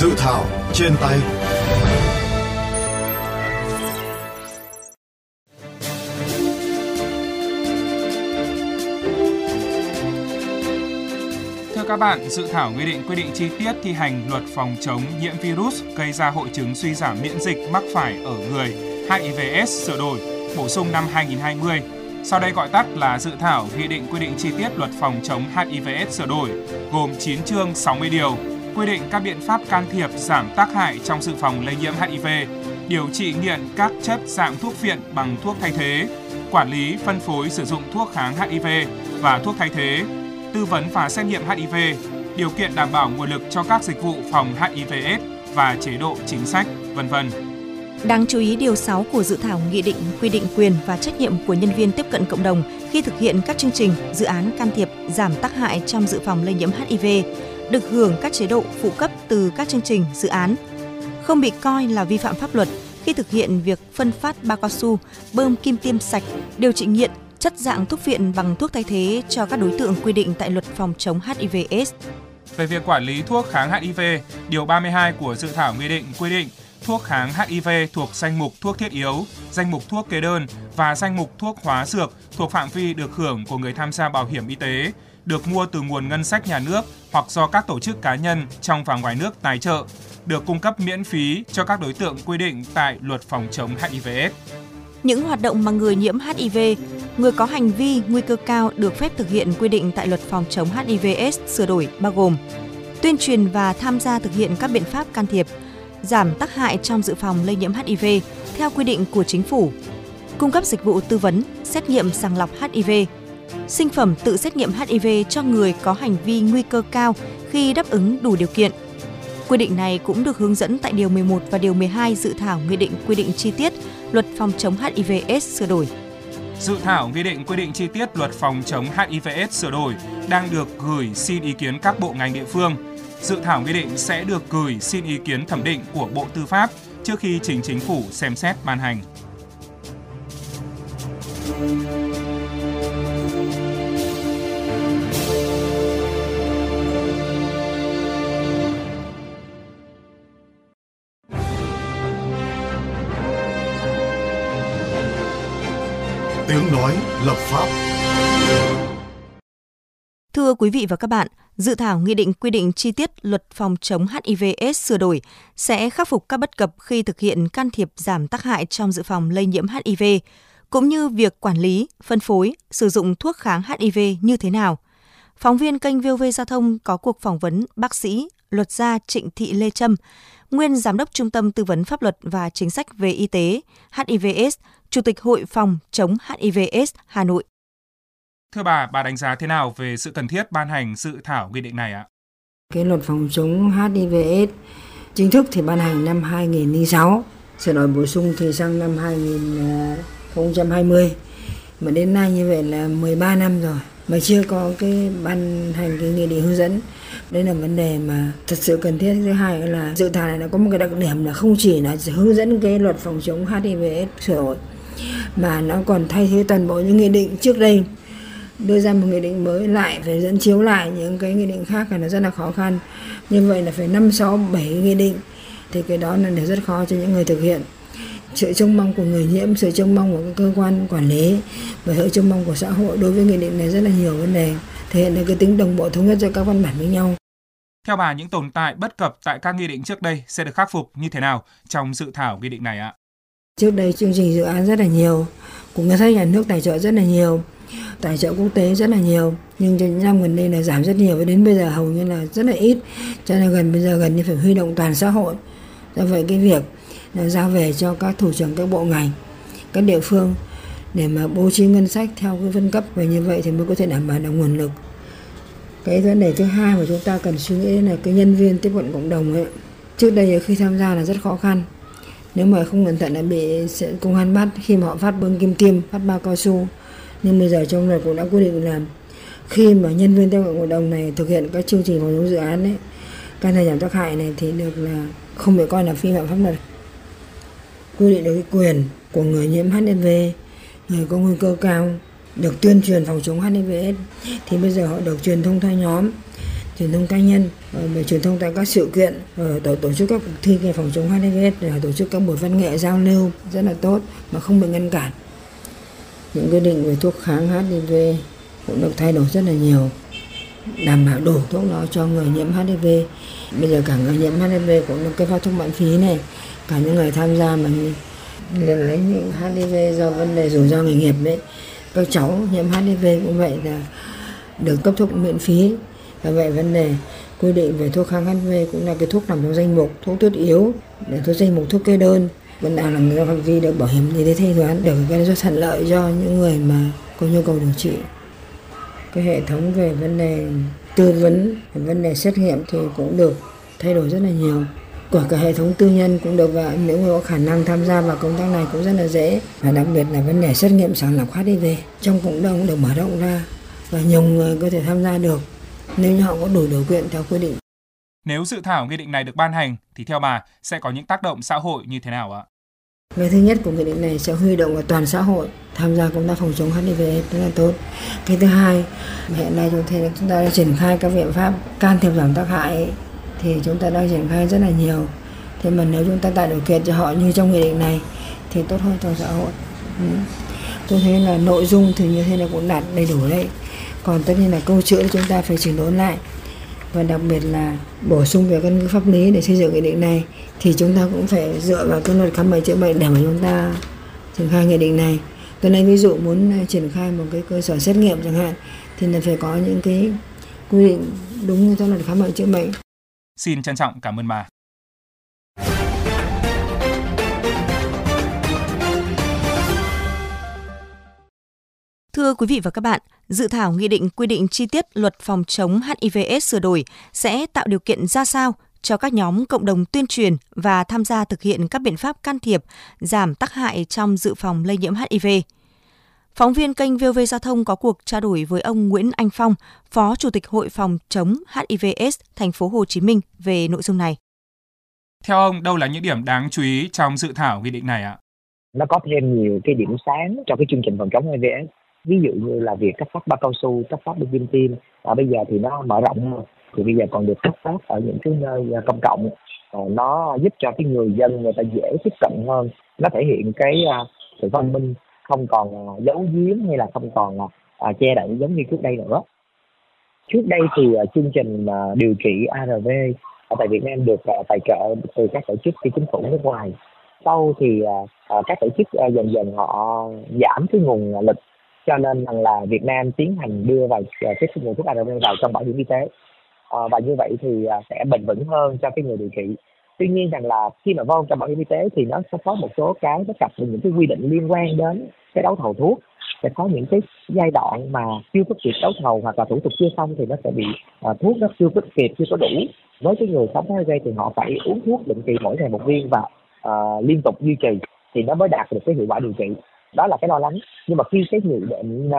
Dự thảo trên tay. Các bạn, dự thảo nghị định quy định chi tiết thi hành luật phòng chống nhiễm virus gây ra hội chứng suy giảm miễn dịch mắc phải ở người HIV/AIDS sửa đổi, bổ sung năm 2020. Sau đây gọi tắt là dự thảo nghị định quy định chi tiết luật phòng chống HIV/AIDS sửa đổi, gồm 9 chương 60 điều, quy định các biện pháp can thiệp giảm tác hại trong dự phòng lây nhiễm HIV, điều trị nghiện các chất dạng thuốc viện bằng thuốc thay thế, quản lý phân phối sử dụng thuốc kháng HIV và thuốc thay thế, tư vấn và xét nghiệm HIV, điều kiện đảm bảo nguồn lực cho các dịch vụ phòng HIV/AIDS và chế độ chính sách, v.v. Đáng chú ý, điều 6 của dự thảo nghị định quy định quyền và trách nhiệm của nhân viên tiếp cận cộng đồng khi thực hiện các chương trình, dự án can thiệp giảm tác hại trong dự phòng lây nhiễm HIV, được hưởng các chế độ phụ cấp từ các chương trình, dự án, không bị coi là vi phạm pháp luật khi thực hiện việc phân phát bao cao su, bơm kim tiêm sạch, điều trị nghiện, chất dạng thuốc viện bằng thuốc thay thế cho các đối tượng quy định tại luật phòng chống HIV/AIDS. Về việc quản lý thuốc kháng HIV, điều 32 của dự thảo nghị định quy định thuốc kháng HIV thuộc danh mục thuốc thiết yếu, danh mục thuốc kê đơn và danh mục thuốc hóa dược thuộc phạm vi được hưởng của người tham gia bảo hiểm y tế, được mua từ nguồn ngân sách nhà nước hoặc do các tổ chức cá nhân trong và ngoài nước tài trợ, được cung cấp miễn phí cho các đối tượng quy định tại luật phòng chống HIV/AIDS. Những hoạt động mà người nhiễm HIV, người có hành vi nguy cơ cao được phép thực hiện quy định tại luật phòng chống HIV/AIDS sửa đổi bao gồm tuyên truyền và tham gia thực hiện các biện pháp can thiệp giảm tác hại trong dự phòng lây nhiễm HIV theo quy định của chính phủ, cung cấp dịch vụ tư vấn, xét nghiệm sàng lọc HIV, sinh phẩm tự xét nghiệm HIV cho người có hành vi nguy cơ cao khi đáp ứng đủ điều kiện. Quy định này cũng được hướng dẫn tại điều 11 và điều 12 dự thảo nghị định quy định chi tiết luật phòng chống HIV/AIDS sửa đổi. Dự thảo nghị định quy định chi tiết luật phòng chống HIV/AIDS sửa đổi đang được gửi xin ý kiến các bộ ngành địa phương. Dự thảo nghị định sẽ được gửi xin ý kiến thẩm định của Bộ Tư pháp trước khi trình chính phủ xem xét ban hành. Tiếng nói lập pháp. Thưa quý vị và các bạn, dự thảo nghị định quy định chi tiết luật phòng chống HIV/AIDS sửa đổi sẽ khắc phục các bất cập khi thực hiện can thiệp giảm tác hại trong dự phòng lây nhiễm HIV, cũng như việc quản lý, phân phối, sử dụng thuốc kháng HIV như thế nào. Phóng viên kênh VOV Giao thông có cuộc phỏng vấn bác sĩ, luật gia Trịnh Thị Lê Trâm, nguyên Giám đốc Trung tâm Tư vấn Pháp luật và Chính sách về Y tế HIV/AIDS, Chủ tịch Hội phòng chống HIV/AIDS Hà Nội. Thưa bà đánh giá thế nào về sự cần thiết ban hành dự thảo nghị định này ạ? Cái luật phòng chống HIV/AIDS chính thức thì ban hành năm 2006, sửa đổi bổ sung thì sang năm 2020. Mà đến nay như vậy là 13 năm rồi mà chưa có cái ban hành cái nghị định hướng dẫn. Đấy là vấn đề mà thật sự cần thiết. Thứ hai là dự thảo này nó có một cái đặc điểm là không chỉ là hướng dẫn cái luật phòng chống HIV/AIDS sửa đổi mà nó còn thay thế toàn bộ những nghị định trước đây, đưa ra một nghị định mới lại phải dẫn chiếu lại những cái nghị định khác là nó rất là khó khăn. Như vậy là phải 5, 6, 7 nghị định thì cái đó là rất khó cho những người thực hiện. Sự trông mong của người nhiễm, sự trông mong của các cơ quan quản lý và sự trông mong của xã hội đối với nghị định này rất là nhiều vấn đề, thể hiện được cái tính đồng bộ thống nhất giữa các văn bản với nhau. Theo bà, những tồn tại bất cập tại các nghị định trước đây sẽ được khắc phục như thế nào trong dự thảo nghị định này ạ? Trước đây chương trình dự án rất là nhiều, của ngân sách nhà nước tài trợ rất là nhiều, tài trợ quốc tế rất là nhiều, nhưng trong những năm gần đây là giảm rất nhiều, đến bây giờ hầu như là rất là ít, cho nên gần như phải huy động toàn xã hội. Do vậy cái việc giao về cho các thủ trưởng các bộ ngành, các địa phương để mà bố trí ngân sách theo cái phân cấp, và như vậy thì mới có thể đảm bảo được nguồn lực. Cái vấn đề thứ hai mà chúng ta cần suy nghĩ là cái nhân viên tiếp cận cộng đồng ấy. Trước đây khi tham gia là rất khó khăn. Nếu mà không cẩn thận là bị công an bắt khi mà họ phát bơm kim tiêm, phát bao cao su. Nhưng bây giờ trong luật cũng đã quy định là khi mà nhân viên tiếp cận cộng đồng này thực hiện các chương trình phòng chống dự án ấy, can thiệp giảm tác hại này thì được là không bị coi là vi phạm pháp luật. Quy định được cái quyền của người nhiễm HIV, người có nguy cơ cao được tuyên truyền phòng chống HIV/AIDS thì bây giờ họ được truyền thông theo nhóm, truyền thông cá nhân, truyền thông tại các sự kiện, tổ chức các cuộc thi về phòng chống HIV, tổ chức các buổi văn nghệ giao lưu rất là tốt mà không bị ngăn cản. Những quy định về thuốc kháng HIV cũng được thay đổi rất là nhiều, đảm bảo đủ thuốc đó cho người nhiễm HIV. Bây giờ cả người nhiễm HIV cũng được cái phát thuốc miễn phí này, cả những người tham gia mà lấy những HIV do vấn đề rủi ro nghề nghiệp đấy, các cháu nhiễm HIV cũng vậy là được cấp thuốc miễn phí. Và vậy vấn đề quy định về thuốc kháng HIV cũng là cái thuốc nằm trong danh mục thuốc thiết yếu, để thuốc danh mục thuốc kê đơn, vẫn đang là người phạm vi được bảo hiểm y tế thanh toán, được cái rất thuận lợi cho những người mà có nhu cầu điều trị. Cái hệ thống về vấn đề tư vấn, vấn đề xét nghiệm thì cũng được thay đổi rất là nhiều. Của cả hệ thống tư nhân cũng được, và những người có khả năng tham gia vào công tác này cũng rất là dễ. Và đặc biệt là vấn đề xét nghiệm sàng lọc HIV trong cộng đồng được mở rộng ra và nhiều người có thể tham gia được nếu như họ có đủ điều kiện theo quy định. Nếu dự thảo nghị định này được ban hành thì theo bà sẽ có những tác động xã hội như thế nào ạ? Cái thứ nhất của nghị định này sẽ huy động vào toàn xã hội tham gia công tác phòng chống HIV rất là tốt. Cái thứ hai, hiện nay chúng ta đã triển khai các biện pháp can thiệp giảm tác hại thì chúng ta đang triển khai rất là nhiều. Thế mà nếu chúng ta tạo điều kiện cho họ như trong nghị định này thì tốt hơn cho xã hội. Tôi thấy là nội dung thì như thế này cũng đạt đầy đủ đấy. Còn tất nhiên là câu chữ chúng ta phải chỉnh đốn lại. Và đặc biệt là bổ sung về căn cứ pháp lý để xây dựng nghị định này thì chúng ta cũng phải dựa vào cái luật khám bệnh chữa bệnh để mà chúng ta triển khai nghị định này. Tôi lấy ví dụ muốn triển khai một cái cơ sở xét nghiệm chẳng hạn thì là phải có những cái quy định đúng như theo luật khám bệnh chữa bệnh. Xin trân trọng cảm ơn bà. Thưa quý vị và các bạn, dự thảo nghị định quy định chi tiết luật phòng chống HIV/AIDS sửa đổi sẽ tạo điều kiện ra sao cho các nhóm cộng đồng tuyên truyền và tham gia thực hiện các biện pháp can thiệp, giảm tác hại trong dự phòng lây nhiễm HIV. Phóng viên kênh VOV Giao thông có cuộc trao đổi với ông Nguyễn Anh Phong, Phó Chủ tịch Hội phòng chống HIV/AIDS thành phố Hồ Chí Minh về nội dung này. Theo ông, đâu là những điểm đáng chú ý trong dự thảo nghị định này ạ? Nó có thêm nhiều cái điểm sáng cho cái chương trình phòng chống HIV/AIDS. Ví dụ như là việc cấp phát bao cao su, cấp phát bệnh viên tim, bây giờ thì nó mở rộng hơn, thì bây giờ còn được cấp phát ở những cái nơi công cộng, nó giúp cho cái người dân người ta dễ tiếp cận hơn, nó thể hiện cái sự văn minh, không còn giấu giếm hay là không còn che đậy giống như trước đây nữa. Trước đây thì chương trình điều trị ARV ở tại Việt Nam được tài trợ từ các tổ chức phi chính phủ nước ngoài. Sau thì các tổ chức dần dần họ giảm cái nguồn lực, cho nên là Việt Nam tiến hành đưa vào cái nguồn thuốc ARV vào trong bảo hiểm y tế, và như vậy thì sẽ bền vững hơn cho cái người điều trị. Tuy nhiên rằng là khi mà vô trong bảo hiểm y tế thì nó sẽ có một số cái bất cập, những cái quy định liên quan đến cái đấu thầu thuốc, sẽ có những cái giai đoạn mà chưa có kịp đấu thầu hoặc là thủ tục chưa xong thì nó sẽ bị thuốc nó chưa có kịp, chưa có đủ. Với cái người sống HIV thì họ phải uống thuốc định kỳ mỗi ngày một viên và liên tục duy trì thì nó mới đạt được cái hiệu quả điều trị. Đó là cái lo lắng. Nhưng mà khi cái nghị định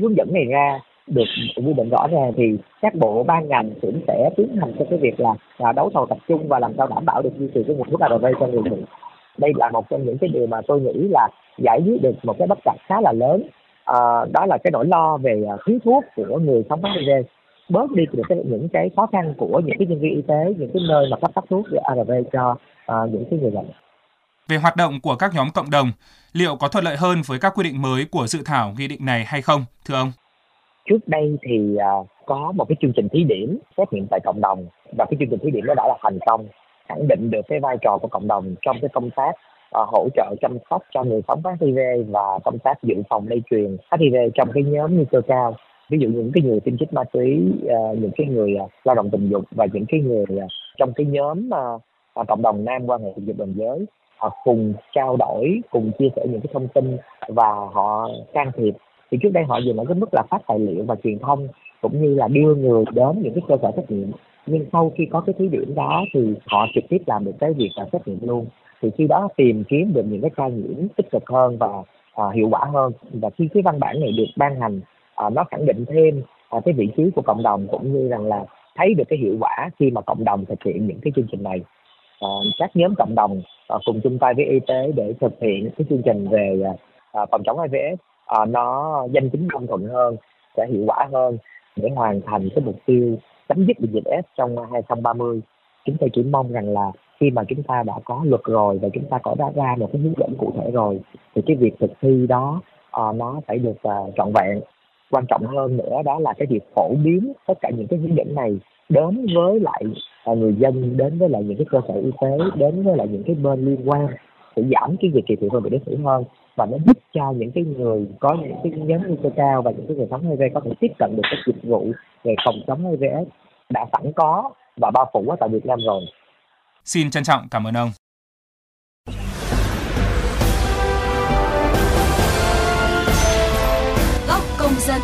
hướng dẫn này ra được quy định rõ ràng thì các bộ ban ngành cũng sẽ tiến hành cho cái việc là đấu thầu tập trung và làm sao đảm bảo được duy trì cái nguồn thuốc ARV cho người bệnh. Đây là một trong những cái điều mà tôi nghĩ là giải quyết được một cái bất cập khá là lớn. Đó là cái nỗi lo về thiếu thuốc của người sống HIV, bớt đi được những cái khó khăn của những cái nhân viên y tế, những cái nơi mà cấp phát thuốc ARV cho những cái người bệnh. Về hoạt động của các nhóm cộng đồng, liệu có thuận lợi hơn với các quy định mới của dự thảo nghị định này hay không, thưa ông? Trước đây thì có một cái chương trình thí điểm xét nghiệm tại cộng đồng và cái chương trình thí điểm đó đã là thành công, khẳng định được cái vai trò của cộng đồng trong cái công tác hỗ trợ chăm sóc cho người sống với HIV và công tác dự phòng lây truyền HIV trong cái nhóm nguy cơ cao. Ví dụ những cái người tiêm chích ma túy, những cái người lao động tình dục và những cái người trong cái nhóm cộng đồng nam quan hệ tình dục đồng giới. Họ cùng trao đổi, cùng chia sẻ những cái thông tin và họ can thiệp. Thì trước đây họ dừng ở cái mức là phát tài liệu và truyền thông cũng như là đưa người đến những cái cơ sở xét nghiệm. Nhưng sau khi có cái thí điểm đó thì họ trực tiếp làm được cái việc là xét nghiệm luôn. Thì khi đó tìm kiếm được những cái ca nhiễm tích cực hơn và hiệu quả hơn. Và khi cái văn bản này được ban hành, nó khẳng định thêm cái vị trí của cộng đồng cũng như rằng là thấy được cái hiệu quả khi mà cộng đồng thực hiện những cái chương trình này. Các nhóm cộng đồng cùng chung tay với y tế để thực hiện cái chương trình về phòng chống HIV/AIDS nó danh chính ngôn thuận hơn, sẽ hiệu quả hơn để hoàn thành cái mục tiêu chấm dứt được dịch AIDS trong 2030. Chúng tôi chỉ mong rằng là khi mà chúng ta đã có luật rồi và chúng ta có đã ra một cái hướng dẫn cụ thể rồi thì cái việc thực thi đó nó phải được trọn vẹn. Quan trọng hơn nữa đó là cái việc phổ biến tất cả những cái hướng dẫn này đến với lại người dân, đến với lại những cái cơ sở y tế, đến với lại những cái bên liên quan để giảm cái việc kỳ thị hơn, bị đối xử hơn, và nó giúp cho những cái người có những cái nhóm nguy cơ cao và những cái người sống HIV có thể tiếp cận được các dịch vụ về phòng chống HIV đã sẵn có và bao phủ tại Việt Nam rồi. Xin trân trọng cảm ơn ông. Góc công dân.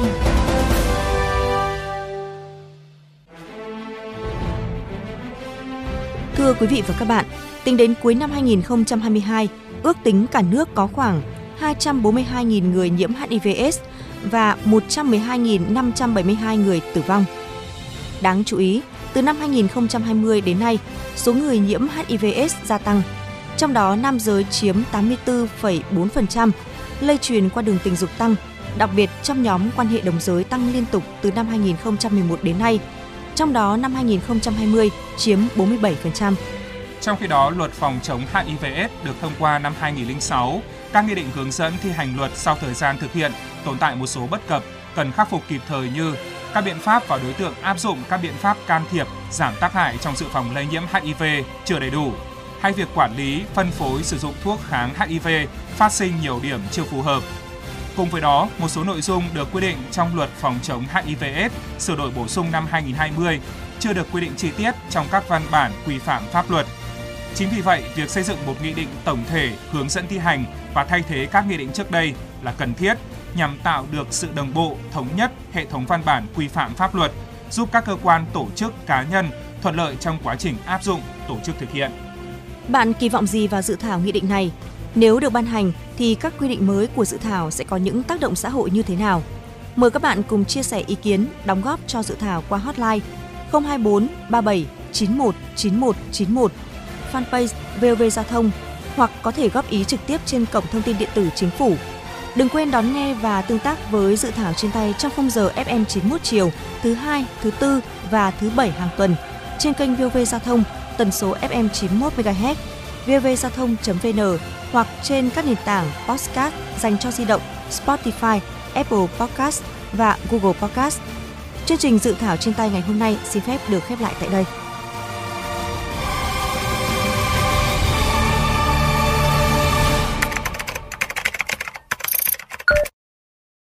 Thưa quý vị và các bạn, tính đến cuối năm 2022, ước tính cả nước có khoảng 242.000 người nhiễm HIV/AIDS và 112.572 người tử vong. Đáng chú ý, từ năm 2020 đến nay, số người nhiễm HIV/AIDS gia tăng, trong đó nam giới chiếm 84,4%, lây truyền qua đường tình dục tăng, đặc biệt trong nhóm quan hệ đồng giới tăng liên tục từ năm 2011 đến nay, trong đó năm 2020 chiếm 47%. Trong khi đó, luật phòng chống HIV/AIDS được thông qua năm 2006, các nghị định hướng dẫn thi hành luật sau thời gian thực hiện tồn tại một số bất cập cần khắc phục kịp thời như các biện pháp và đối tượng áp dụng các biện pháp can thiệp, giảm tác hại trong dự phòng lây nhiễm HIV chưa đầy đủ, hay việc quản lý, phân phối, sử dụng thuốc kháng HIV phát sinh nhiều điểm chưa phù hợp. Cùng với đó, một số nội dung được quy định trong luật phòng chống HIV/AIDS sửa đổi bổ sung năm 2020 chưa được quy định chi tiết trong các văn bản quy phạm pháp luật. Chính vì vậy, việc xây dựng một nghị định tổng thể hướng dẫn thi hành và thay thế các nghị định trước đây là cần thiết nhằm tạo được sự đồng bộ, thống nhất hệ thống văn bản quy phạm pháp luật, giúp các cơ quan, tổ chức, cá nhân thuận lợi trong quá trình áp dụng, tổ chức thực hiện. Bạn kỳ vọng gì vào dự thảo nghị định này? Nếu được ban hành thì các quy định mới của dự thảo sẽ có những tác động xã hội như thế nào? Mời các bạn cùng chia sẻ ý kiến, đóng góp cho dự thảo qua hotline 024 37 91 91 91, fanpage VOV Giao thông, hoặc có thể góp ý trực tiếp trên cổng thông tin điện tử Chính phủ. Đừng quên đón nghe và tương tác với dự thảo trên tay trong khung giờ FM 91 chiều thứ 2, thứ 4 và thứ 7 hàng tuần trên kênh VOV Giao thông, tần số FM 91 MHz, vovgiaothong.vn hoặc trên các nền tảng podcast dành cho di động Spotify, Apple Podcast và Google Podcast. Chương trình dự thảo trên tay ngày hôm nay xin phép được khép lại tại đây.